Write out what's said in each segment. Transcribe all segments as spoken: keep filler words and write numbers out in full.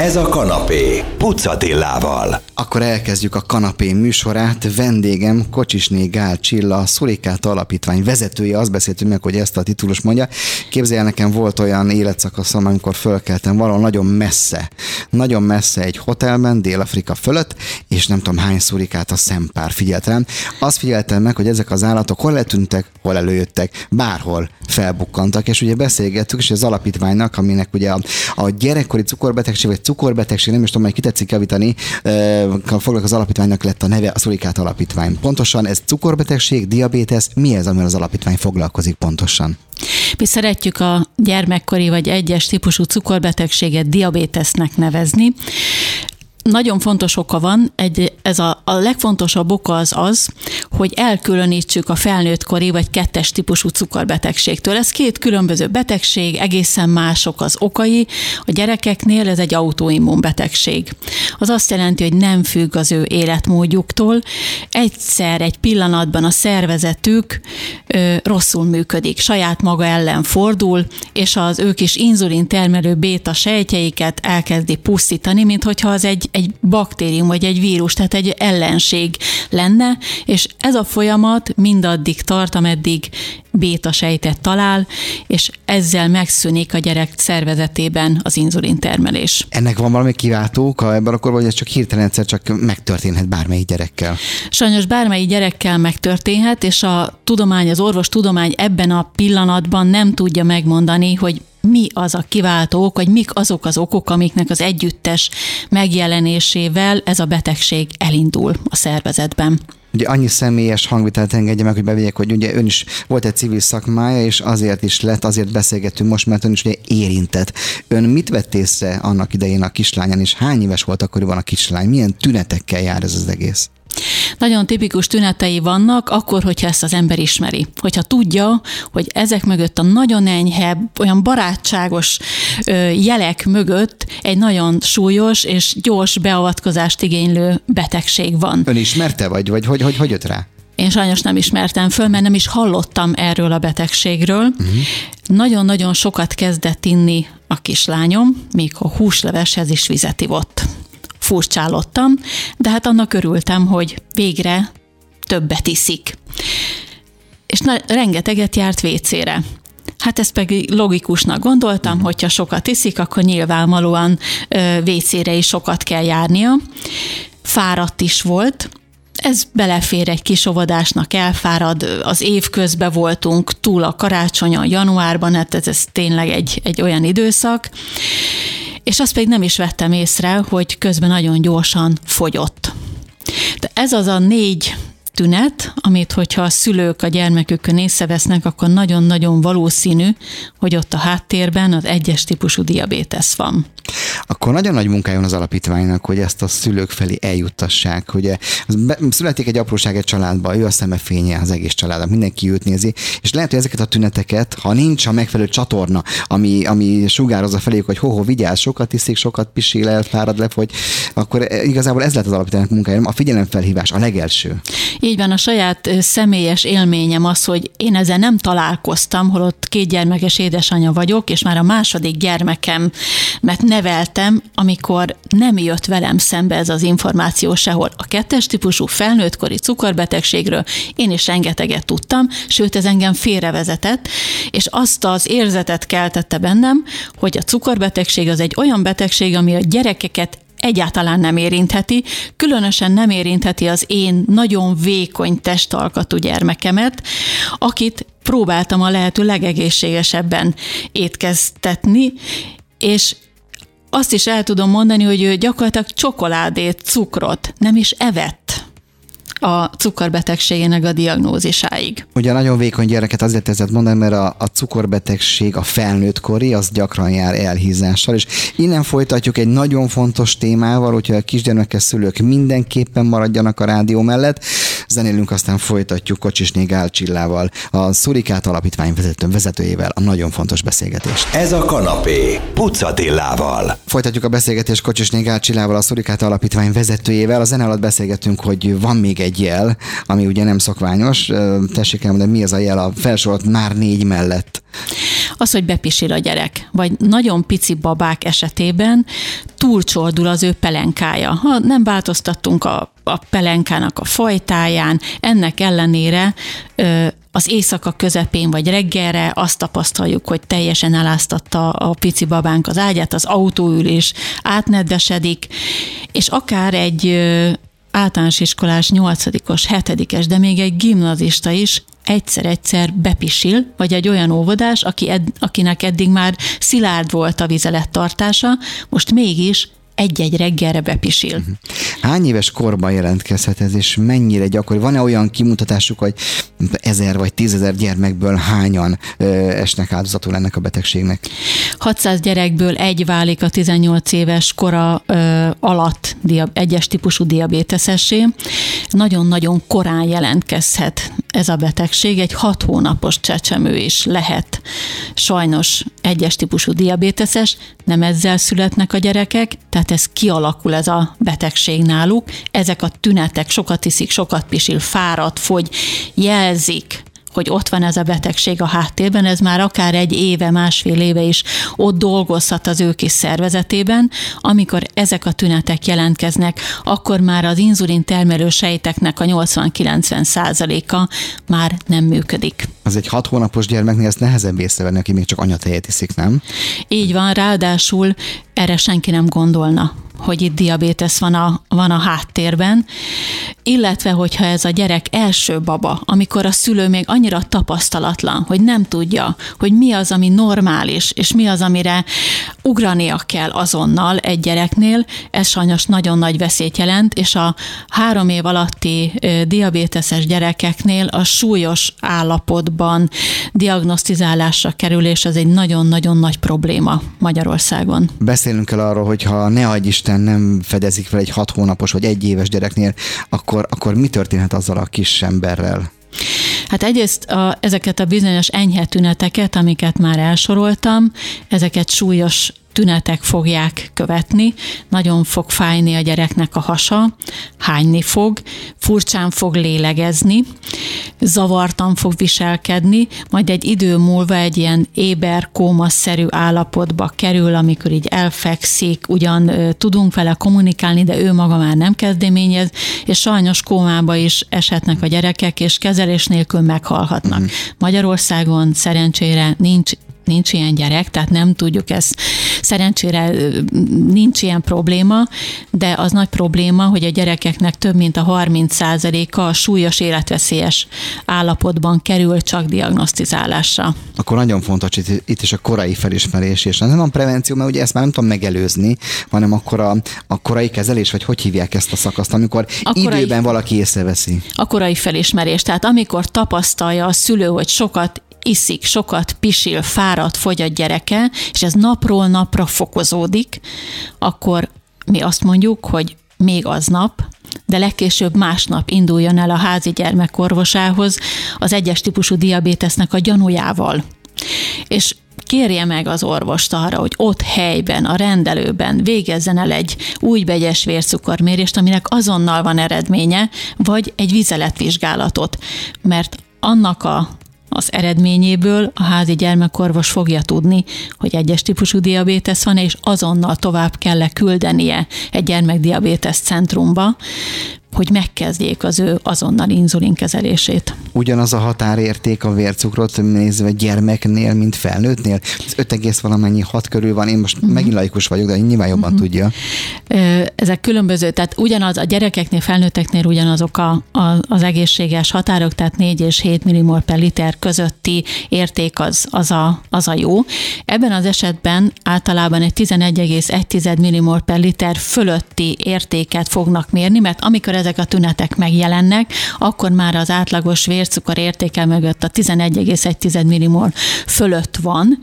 Ez a kanapé Pucatillával. Akkor elkezdjük a kanapé műsorát. Vendégem Kocsisné Gál Csilla, a Szurikáta Alapítvány vezetője. Azt beszéltünk meg, hogy ezt a titulust mondja. Képzelj el, nekem volt olyan életszakaszom, amikor fölkeltem valahol nagyon messze. Nagyon messze egy hotelben, Dél-Afrika fölött, és nem tudom hány szurikát a szempár figyelt rám. Azt figyeltem meg, hogy ezek az állatok hol letűntek, hol előjöttek, bárhol felbukkantak, és ugye beszélgettük, és az alapítványnak, aminek ugye a, a gyerekkori cukorbetegség, vagy cukorbetegség, nem is tudom, hogy ki tetszik javítani, e, foglak az alapítványnak lett a neve, a Szurikáta Alapítvány. Pontosan ez cukorbetegség, diabétesz, mi ez, amivel az alapítvány foglalkozik pontosan? Mi szeretjük a gyermekkori vagy egyes típusú cukorbetegséget diabétesznek nevezni. Nagyon fontos oka van, egy, ez a, a legfontosabb oka az az, hogy elkülönítsük a felnőttkori vagy kettes típusú cukorbetegségtől. Ez két különböző betegség, egészen mások az okai. A gyerekeknél ez egy autoimmun betegség. Az azt jelenti, hogy nem függ az ő életmódjuktól. Egyszer, egy pillanatban a szervezetük ö, rosszul működik, saját maga ellen fordul, és az ő kis inzulin termelő béta sejtjeiket elkezdi pusztítani, minthogyha az egy egy baktérium, vagy egy vírus, tehát egy ellenség lenne, és ez a folyamat mindaddig tart, ameddig béta sejtet talál, és ezzel megszűnik a gyerek szervezetében az inzulin termelés. Ennek van valami kiváltó oka ebben a korban, hogy ez csak hirtelen egyszer csak megtörténhet bármelyik gyerekkel? Sajnos bármelyik gyerekkel megtörténhet, és a tudomány, az orvostudomány ebben a pillanatban nem tudja megmondani, hogy mi az a kiváltó ok, vagy mik azok az okok, amiknek az együttes megjelenésével ez a betegség elindul a szervezetben. Ugye annyi személyes hangvitelt engedje meg, hogy bevegyek, hogy ugye ön is volt egy civil szakmája, és azért is lett, azért beszélgetünk most, mert ön is ugye érintett. Ön mit vett észre annak idején a kislányán, és hány éves volt akkoriban a kislány? Milyen tünetekkel jár ez az egész? Nagyon tipikus tünetei vannak akkor, hogyha ezt az ember ismeri. Hogyha tudja, hogy ezek mögött a nagyon enyhe, olyan barátságos jelek mögött egy nagyon súlyos és gyors beavatkozást igénylő betegség van. Ön ismerte vagy? Vagy hogy, hogy, hogy jött rá? Én sajnos nem ismertem föl, mert nem is hallottam erről a betegségről. Uh-huh. Nagyon-nagyon sokat kezdett inni a kislányom, míg a húsleveshez is vizet ivott. Furcsálottam, de hát annak örültem, hogy végre többet iszik. És na, rengeteget járt vécére. Hát ezt pedig logikusnak gondoltam, hogyha sokat iszik, akkor nyilvánvalóan vécére is sokat kell járnia. Fáradt is volt. Ez belefér egy kis óvodásnak, elfárad, az év közben voltunk túl a karácsonyon, januárban, hát ez, ez tényleg egy, egy olyan időszak. És azt pedig nem is vettem észre, hogy közben nagyon gyorsan fogyott. De ez az a négy tünet, amit hogyha a szülők a gyermekükön észrevesznek, akkor nagyon-nagyon valószínű, hogy ott a háttérben az egyes típusú diabétesz van. Akkor nagyon nagy munkája van az alapítványnak, hogy ezt a szülők felé eljuttassák. Ugye, születik egy apróság egy családba, ő a szemefénye az egész családnak, mindenki őt nézi, és lehet, hogy ezeket a tüneteket, ha nincs a megfelelő csatorna, ami, ami sugározza feléjük, hogy ho-ho, vigyázz, sokat iszik, sokat pisil, elfárad, lefogy, akkor igazából ez lehet az alapítványnak munkája, a figyelemfelhívás a legelső. Így van, a saját személyes élményem az, hogy én ezzel nem találkoztam, holott két gyermekes édesanyja vagyok, és már a második gyermekem, mert neveltem, amikor nem jött velem szembe ez az információ sehol. A kettes típusú felnőttkori cukorbetegségről én is rengeteget tudtam, sőt ez engem félrevezetett, és azt az érzetet keltette bennem, hogy a cukorbetegség az egy olyan betegség, ami a gyerekeket egyáltalán nem érintheti, különösen nem érintheti az én nagyon vékony testalkatú gyermekemet, akit próbáltam a lehető legegészségesebben étkeztetni, és azt is el tudom mondani, hogy ő gyakorlatilag csokoládét, cukrot nem is evett a cukorbetegségének a diagnózisáig. Ugye nagyon vékony gyereket azért ezért mondani, mert a, a cukorbetegség, a felnőttkori, az gyakran jár elhízással, és innen folytatjuk egy nagyon fontos témával, hogyha a kisgyermekes szülők mindenképpen maradjanak a rádió mellett. Zenélünk, aztán folytatjuk Kocsisné Gál Csillával, a Szurikáta Alapítvány vezető, vezetőjével a nagyon fontos beszélgetést. Ez a kanapé Pucatillával. Folytatjuk a beszélgetést Kocsisné Gál Csillával, a Szurikáta Alapítvány vezetőjével. A zene alatt beszélgetünk, hogy van még egy egy jel, ami ugye nem szokványos. Tessék elmondani, mi ez a jel a felsorolt már négy mellett? Az, hogy bepisil a gyerek, vagy nagyon pici babák esetében túlcsordul az ő pelenkája. Ha nem változtattunk a, a pelenkának a fajtáján, ennek ellenére ö, az éjszaka közepén vagy reggelre azt tapasztaljuk, hogy teljesen eláztatta a pici babánk az ágyát, az autóülés átnedvesedik, és akár egy ö, általános iskolás nyolcadikos, hetedikes, de még egy gimnazista is egyszer-egyszer bepisil, vagy egy olyan óvodás, aki ed, akinek eddig már szilárd volt a vizelettartása, most mégis egy-egy reggelre bepisil. Hány éves korban jelentkezhet ez, és mennyire gyakori? Van-e olyan kimutatásuk, hogy ezer vagy tízezer gyermekből hányan esnek áldozatul ennek a betegségnek? hatszáz gyerekből egy válik a tizennyolc éves kora ö, alatt egyes típusú diabéteszessé. Nagyon-nagyon korán jelentkezhet ez a betegség. Egy hat hónapos csecsemő is lehet sajnos egyes típusú diabéteszes. Nem ezzel születnek a gyerekek, tehát ez kialakul ez a betegség náluk. Ezek a tünetek, sokat iszik, sokat pisil, fárad, fogy, jelzik, hogy ott van ez a betegség a háttérben, ez már akár egy éve, másfél éve is ott dolgozhat az ő kis szervezetében. Amikor ezek a tünetek jelentkeznek, akkor már az inzulin termelő sejteknek a nyolcvan-kilencven százaléka már nem működik. Az egy hat hónapos gyermeknél ezt nehezebb észrevenni, aki még csak anyatejet iszik, nem? Így van, ráadásul erre senki nem gondolna, hogy itt diabétesz van a, van a háttérben, illetve hogyha ez a gyerek első baba, amikor a szülő még annyira tapasztalatlan, hogy nem tudja, hogy mi az, ami normális, és mi az, amire ugrania kell azonnal egy gyereknél, ez sajnos nagyon nagy veszélyt jelent, és a három év alatti diabéteszes gyerekeknél a súlyos állapotban diagnosztizálásra kerülés, ez egy nagyon-nagyon nagy probléma Magyarországon. Beszélünk el arról, hogyha ne adj Isten nem fedezik fel egy hat hónapos vagy egy éves gyereknél, akkor, akkor mi történhet azzal a kis emberrel? Hát egyrészt a, ezeket a bizonyos enyhe tüneteket, amiket már elsoroltam, ezeket súlyos tünetek fogják követni, nagyon fog fájni a gyereknek a hasa, hányni fog, furcsán fog lélegezni, zavartan fog viselkedni, majd egy idő múlva egy ilyen éber, kómaszerű állapotba kerül, amikor így elfekszik, ugyan ö, tudunk vele kommunikálni, de ő maga már nem kezdeményez, és sajnos kómába is eshetnek a gyerekek, és kezelés nélkül meghalhatnak. Uh-huh. Magyarországon szerencsére nincs nincs ilyen gyerek, tehát nem tudjuk ezt. Szerencsére nincs ilyen probléma, de az nagy probléma, hogy a gyerekeknek több mint a harminc százaléka súlyos életveszélyes állapotban kerül csak diagnosztizálásra. Akkor nagyon fontos itt is a korai felismerés, és nem a prevenció, mert ugye ezt már nem tudom megelőzni, hanem akkor a, a korai kezelés, vagy hogy hívják ezt a szakaszt, amikor a korai, időben valaki észreveszi. A korai felismerés, tehát amikor tapasztalja a szülő, hogy sokat iszik, sokat pisil, fárad, fogy a gyereke, és ez napról napra fokozódik, akkor mi azt mondjuk, hogy még aznap, de legkésőbb másnap induljon el a házi gyermekorvosához az egyes típusú diabétesznek a gyanújával. És kérje meg az orvost arra, hogy ott helyben, a rendelőben végezzen el egy új begyes vércukormérést, aminek azonnal van eredménye, vagy egy vizeletvizsgálatot, mert annak a az eredményéből a házi gyermekorvos fogja tudni, hogy egyes típusú diabétesz van, és azonnal tovább kell küldenie egy gyermekdiabétesz centrumba, hogy megkezdjék az ő azonnal inzulin kezelését. Ugyanaz a határérték a vércukrot nézve gyermeknél, mint felnőttnél? Az öt egész valamennyi hat körül van, én most uh-huh. megint laikus vagyok, de nyilván jobban uh-huh. tudja. Ezek különböző, tehát ugyanaz a gyerekeknél, felnőtteknél ugyanazok a, a, az egészséges határok, tehát négy és hét millimol per liter közötti érték az, az, a, az a jó. Ebben az esetben általában egy tizenegy egész egy millimol per liter fölötti értéket fognak mérni, mert amikor ezek a tünetek megjelennek, akkor már az átlagos vércukor értéke mögött a tizenegy egész egy millimol fölött van.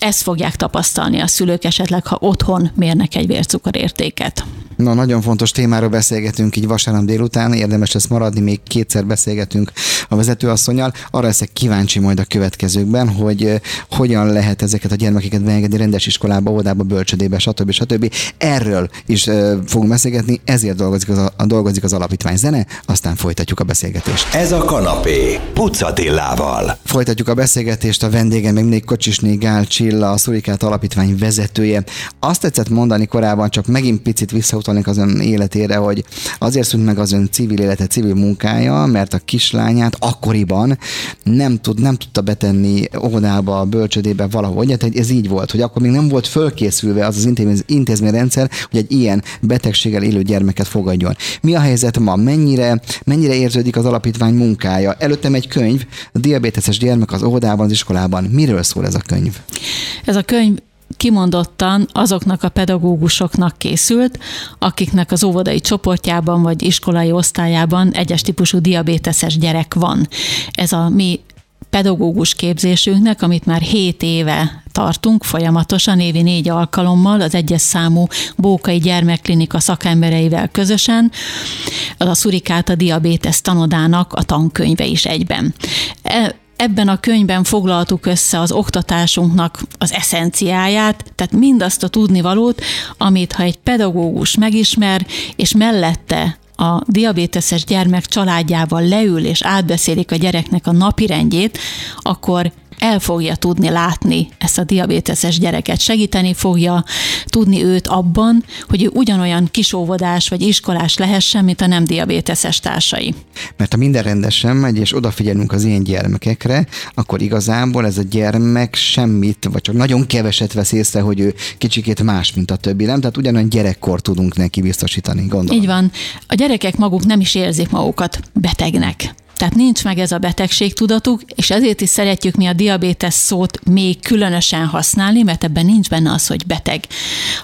Ezt fogják tapasztalni a szülők esetleg, ha otthon mérnek egy vércukorértéket. Na, nagyon fontos témáról beszélgetünk így vasárnap délután, érdemes lesz maradni, még kétszer beszélgetünk a vezetőasszonnyal. Arra leszek kíváncsi majd a következőkben, hogy hogyan lehet ezeket a gyermekeket beengedni rendes iskolába, óvodába, bölcsödébe, stb. stb. Erről is fogunk beszélgetni, ezért dolgozik az, a, dolgozik az alapítvány zene, aztán folytatjuk a beszélgetést. Ez a kanapé Pucatillával. Folytatjuk a beszélgetést, a vendégem még mindig Kocsisné Gál Csilla, a Szurikáta Alapítvány vezetője. Azt tetszett mondani korábban, csak megint picit vissza az ön életére, hogy azért szűnt meg az ön civil élete, civil munkája, mert a kislányát akkoriban nem, tud, nem tudta betenni óvodába, bölcsödébe valahogy. Hát ez így volt, hogy akkor még nem volt fölkészülve az az intézmény, intézményrendszer, hogy egy ilyen betegséggel élő gyermeket fogadjon. Mi a helyzet ma? Mennyire, mennyire érződik az alapítvány munkája? Előttem egy könyv, a diabéteses gyermek az óvodában, az iskolában. Miről szól ez a könyv? Ez a könyv kimondottan azoknak a pedagógusoknak készült, akiknek az óvodai csoportjában vagy iskolai osztályában egyes típusú diabéteses gyerek van. Ez a mi pedagógus képzésünknek, amit már hét éve tartunk folyamatosan, évi négy alkalommal, az egyes számú Bókai Gyermekklinika szakembereivel közösen, az a Szurikáta diabétesz tanodának a tankönyve is egyben. E- Ebben a könyvben foglaltuk össze az oktatásunknak az eszenciáját, tehát mindazt a tudnivalót, amit ha egy pedagógus megismer, és mellette a diabéteses gyermek családjával leül és átbeszélik a gyereknek a napirendjét, akkor el fogja tudni látni ezt a diabéteses gyereket, segíteni fogja tudni őt abban, hogy ő ugyanolyan kisóvodás vagy iskolás lehessen, mint a nem diabéteses társai. Mert ha minden rendesen megy, és odafigyelünk az ilyen gyermekekre, akkor igazából ez a gyermek semmit, vagy csak nagyon keveset vesz észre, hogy ő kicsikét más, mint a többi, nem? Tehát ugyanolyan gyerekkor tudunk neki biztosítani, gondolom. Így van. A gyerekek maguk nem is érzik magukat betegnek. Tehát nincs meg ez a betegségtudatuk, és ezért is szeretjük mi a diabétesz szót még különösen használni, mert ebben nincs benne az, hogy beteg.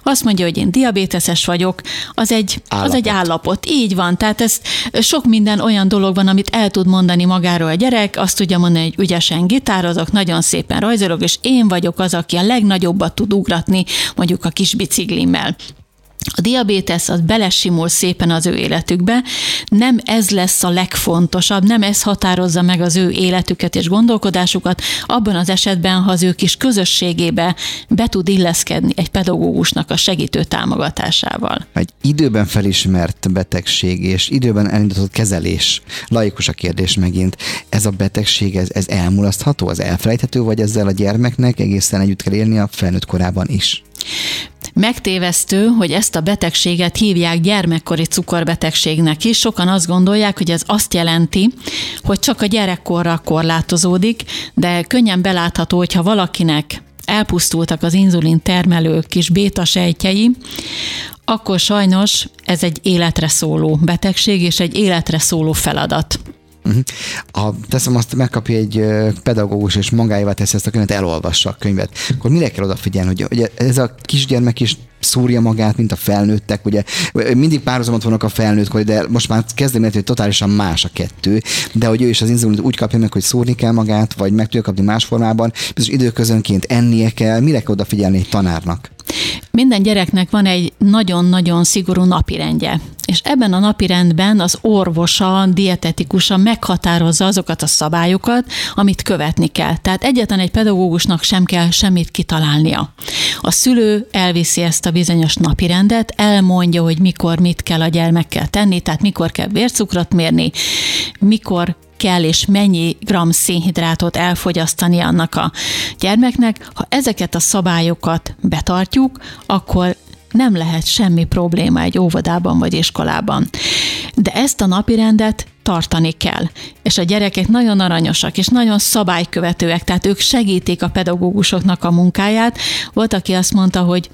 Ha azt mondja, hogy én diabéteses vagyok, az egy állapot. Az egy állapot. Így van, tehát ez sok minden olyan dolog van, amit el tud mondani magáról a gyerek, azt tudja mondani, hogy ügyesen gitározok, nagyon szépen rajzolok, és én vagyok az, aki a legnagyobbat tud ugratni, mondjuk a kis biciklimmel. A diabétesz az belesimul szépen az ő életükbe, nem ez lesz a legfontosabb, nem ez határozza meg az ő életüket és gondolkodásukat, abban az esetben, ha az ő kis közösségébe be tud illeszkedni egy pedagógusnak a segítő támogatásával. Egy időben felismert betegség és időben elindított kezelés, laikus a kérdés megint, ez a betegség, ez, ez elmulasztható, az elfelejthető, vagy ezzel a gyermeknek egészen együtt kell élni a felnőtt korában is? Megtévesztő, hogy ezt a betegséget hívják gyermekkori cukorbetegségnek is. Sokan azt gondolják, hogy ez azt jelenti, hogy csak a gyerekkorra korlátozódik, de könnyen belátható, hogyha valakinek elpusztultak az inzulin termelő kis béta sejtjei, akkor sajnos ez egy életre szóló betegség és egy életre szóló feladat. Ha teszem azt, megkapja egy pedagógus, és magáévá teszi ezt a könyvet, elolvassa a könyvet, akkor mire kell odafigyelni, hogy ez a kisgyermek is szúrja magát, mint a felnőttek, ugye mindig párhuzamot vannak a felnőttkor, de most már kezdem érteni, hogy totálisan más a kettő, de hogy ő is az inzulint úgy kapja meg, hogy szúrni kell magát, vagy meg tudja kapni más formában, biztos időközönként ennie kell, mire kell odafigyelni egy tanárnak? Minden gyereknek van egy nagyon-nagyon szigorú napirendje, és ebben a napirendben az orvosa, dietetikusa meghatározza azokat a szabályokat, amit követni kell. Tehát egyetlen egy pedagógusnak sem kell semmit kitalálnia. A szülő elviszi ezt a bizonyos napirendet, elmondja, hogy mikor mit kell a gyermekkel tenni, tehát mikor kell vércukrot mérni, mikor kell és mennyi gramm szénhidrátot elfogyasztani annak a gyermeknek. Ha ezeket a szabályokat betartjuk, akkor nem lehet semmi probléma egy óvodában vagy iskolában. De ezt a napirendet tartani kell. És a gyerekek nagyon aranyosak, és nagyon szabálykövetőek, tehát ők segítik a pedagógusoknak a munkáját. Volt, aki azt mondta, hogy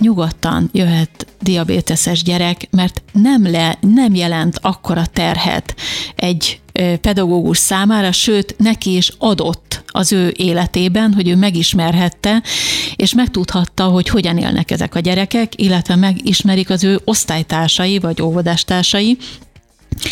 nyugodtan jöhet diabéteses gyerek, mert nem, le, nem jelent akkora terhet egy pedagógus számára, sőt, neki is adott az ő életében, hogy ő megismerhette, és megtudhatta, hogy hogyan élnek ezek a gyerekek, illetve megismerik az ő osztálytársai, vagy óvodástársai,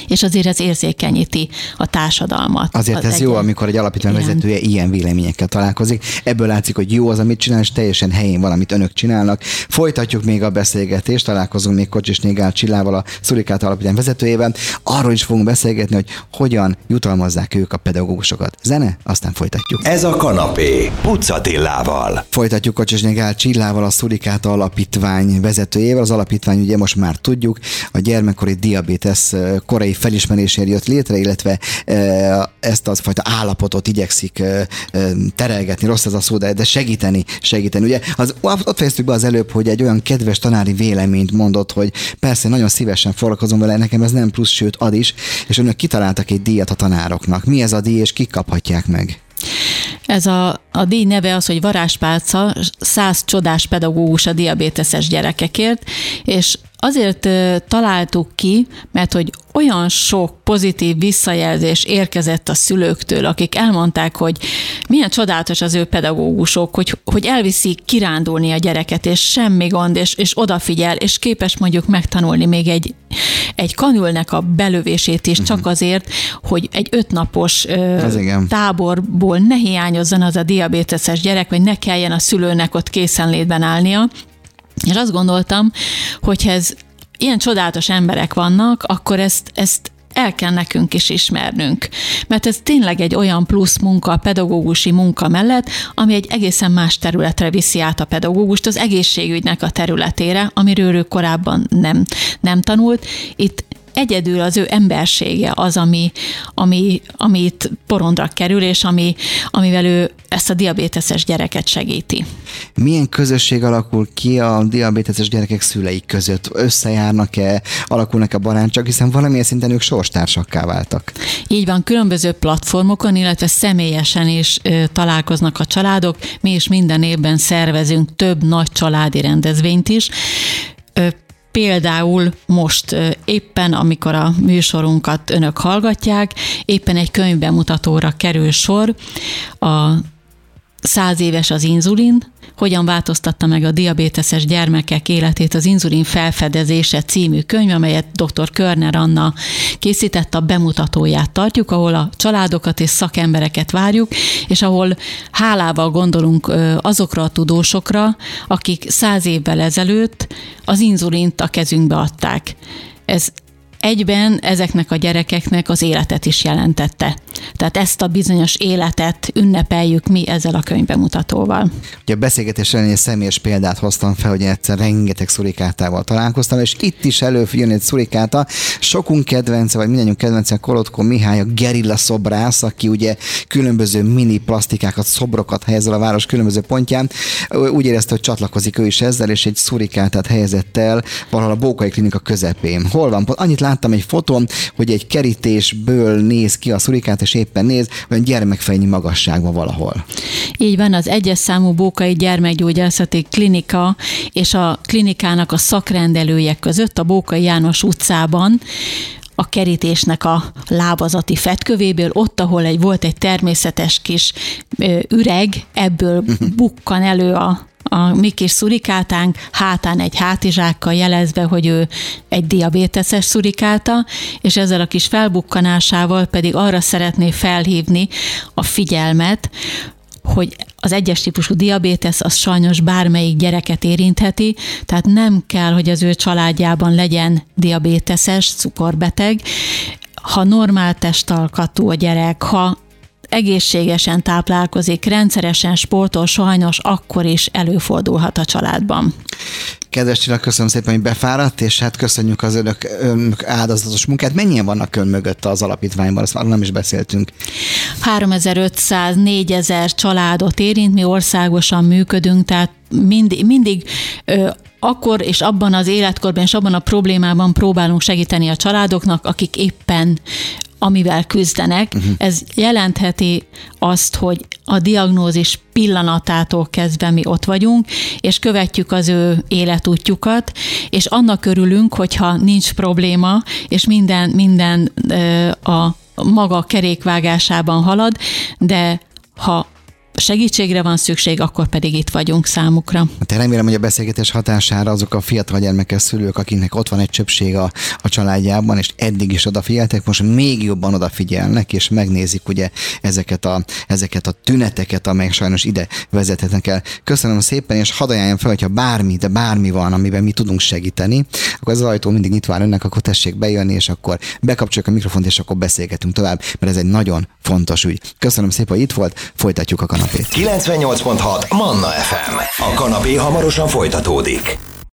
És azért ez érzékenyíti a társadalmat. Azért az ez egyen. Jó, amikor egy alapítvány vezetője ilyen véleményekkel találkozik. Ebből látszik, hogy jó az, amit csinál, és teljesen helyén valamit önök csinálnak. Folytatjuk még a beszélgetést, találkozunk még Kocsisné Gál Csillával, a Szurikáta Alapítvány vezetőjében. Arról is fogunk beszélgetni, hogy hogyan jutalmazzák ők a pedagógusokat. Zene, aztán folytatjuk. Ez a kanapé Pucatillával. Folytatjuk Kocsisné Gál Csillával, a Szurikáta Alapítvány vezetőjével. Az alapítvány ugye most már tudjuk, a gyermekkori diabétesz korai felismerésére jött létre, illetve ezt az fajta állapotot igyekszik terelgetni, rossz ez a szó, de segíteni, segíteni. Ugye az, ott fejeztük be az előbb, hogy egy olyan kedves tanári véleményt mondott, hogy persze nagyon szívesen foglalkozom vele, nekem ez nem plusz, sőt ad is, és önök kitaláltak egy díjat a tanároknak. Mi ez a díj, és kik kaphatják meg? Ez a, a díj neve az, hogy varázspálca, száz csodás pedagógus a diabéteses gyerekekért, és azért találtuk ki, mert hogy olyan sok pozitív visszajelzés érkezett a szülőktől, akik elmondták, hogy milyen csodálatos az ő pedagógusok, hogy, hogy elviszik kirándulni a gyereket, és semmi gond, és, és odafigyel, és képes mondjuk megtanulni még egy, egy kanülnek a belövését is, csak azért, hogy egy ötnapos ö, táborból ne hiányozzon az a diabéteses gyerek, vagy ne kelljen a szülőnek ott készenlétben állnia. És azt gondoltam, hogy ha ez ilyen csodálatos emberek vannak, akkor ezt, ezt el kell nekünk is ismernünk. Mert ez tényleg egy olyan plusz munka a pedagógusi munka mellett, ami egy egészen más területre viszi át a pedagógust, az egészségügynek a területére, amiről ő korábban nem, nem tanult. Itt egyedül az ő embersége az, ami, ami, amit porondra kerül, és ami, amivel ő ezt a diabéteses gyereket segíti. Milyen közösség alakul ki a diabéteses gyerekek szülei között? Összejárnak-e, alakulnak-e barátság, hiszen valamilyen szinten ők sorstársakká váltak? Így van, különböző platformokon, illetve személyesen is ö, találkoznak a családok. Mi is minden évben szervezünk több nagy családi rendezvényt is. Ö, Például most éppen, amikor a műsorunkat önök hallgatják, éppen egy könyvbemutatóra kerül sor, a száz éves az inzulin, hogyan változtatta meg a diabéteses gyermekek életét az inzulin felfedezése című könyv, amelyet dr. Körner Anna készített, a bemutatóját tartjuk, ahol a családokat és szakembereket várjuk, és ahol hálával gondolunk azokra a tudósokra, akik száz évvel ezelőtt az inzulint a kezünkbe adták. Ez egyben ezeknek a gyerekeknek az életet is jelentette. Tehát ezt a bizonyos életet ünnepeljük mi ezzel a könyvbemutatóval. Ugye a beszélgetés ellen egy személyes példát hoztam fel, hogy egyszer rengeteg szurikátával találkoztam, és itt is előjön egy szurikáta. Sokunk kedvence, vagy mindannyiunk kedvence Kolodko Mihály, a gerilla szobrász, aki ugye különböző mini plastikákat, szobrokat helyez el a város különböző pontján. Úgy érezte, hogy csatlakozik ő is ezzel, és egy szurikátát helyezett el valahol a Bókai Klinika közepén. Hol van? Annyit láttam egy fotón, hogy egy kerítésből néz ki a szurikát, és éppen néz, olyan gyermekfejnyi magasságban valahol. Így van, az egyes számú Bókai Gyermekgyógyászati Klinika és a klinikának a szakrendelője között a Bókai János utcában a kerítésnek a lábazati fedkövéből, ott, ahol egy, volt egy természetes kis ö, üreg, ebből bukkan elő a a mi kis szurikátánk, hátán egy hátizsákkal jelezve, hogy ő egy diabéteses szurikáta, és ezzel a kis felbukkanásával pedig arra szeretné felhívni a figyelmet, hogy az egyes típusú diabétesz az sajnos bármelyik gyereket érintheti, tehát nem kell, hogy az ő családjában legyen diabéteses, cukorbeteg. Ha normál testalkatú a gyerek, ha egészségesen táplálkozik, rendszeresen sportol, sajnos akkor is előfordulhat a családban. Kedves Csilla, köszönöm szépen, hogy befáradt, és hát köszönjük az önök, önök áldozatos munkát. Mennyien vannak ön mögött az alapítványban? Ezt már nem is beszéltünk. háromezer-ötszáz, négyezer családot érint, mi országosan működünk, tehát mindig, mindig ö, akkor és abban az életkorban és abban a problémában próbálunk segíteni a családoknak, akik éppen amivel küzdenek. Uh-huh. Ez jelentheti azt, hogy a diagnózis pillanatától kezdve mi ott vagyunk, és követjük az ő életútjukat, és annak örülünk, hogyha nincs probléma, és minden, minden ö, a maga kerékvágásában halad, de ha segítségre van szükség, akkor pedig itt vagyunk számukra. Hát remélem, hogy a beszélgetés hatására azok a fiatal gyermekes szülők, akiknek ott van egy csöpség a, a családjában, és eddig is odafigyeltek, most még jobban odafigyelnek, és megnézik ugye ezeket a, ezeket a tüneteket, amelyek sajnos ide vezethetnek el. Köszönöm szépen, és hadd ajánljam fel, hogyha bármi, de bármi van, amiben mi tudunk segíteni, akkor ez az ajtó mindig nyitva áll önnek, akkor tessék bejönni, és akkor bekapcsoljuk a mikrofont, és akkor beszélgetünk tovább, mert ez egy nagyon fontos ügy. Köszönöm szépen, hogy itt volt, folytatjuk a kanapét. kilencvennyolc pont hat Manna ef em. A kanapé hamarosan folytatódik.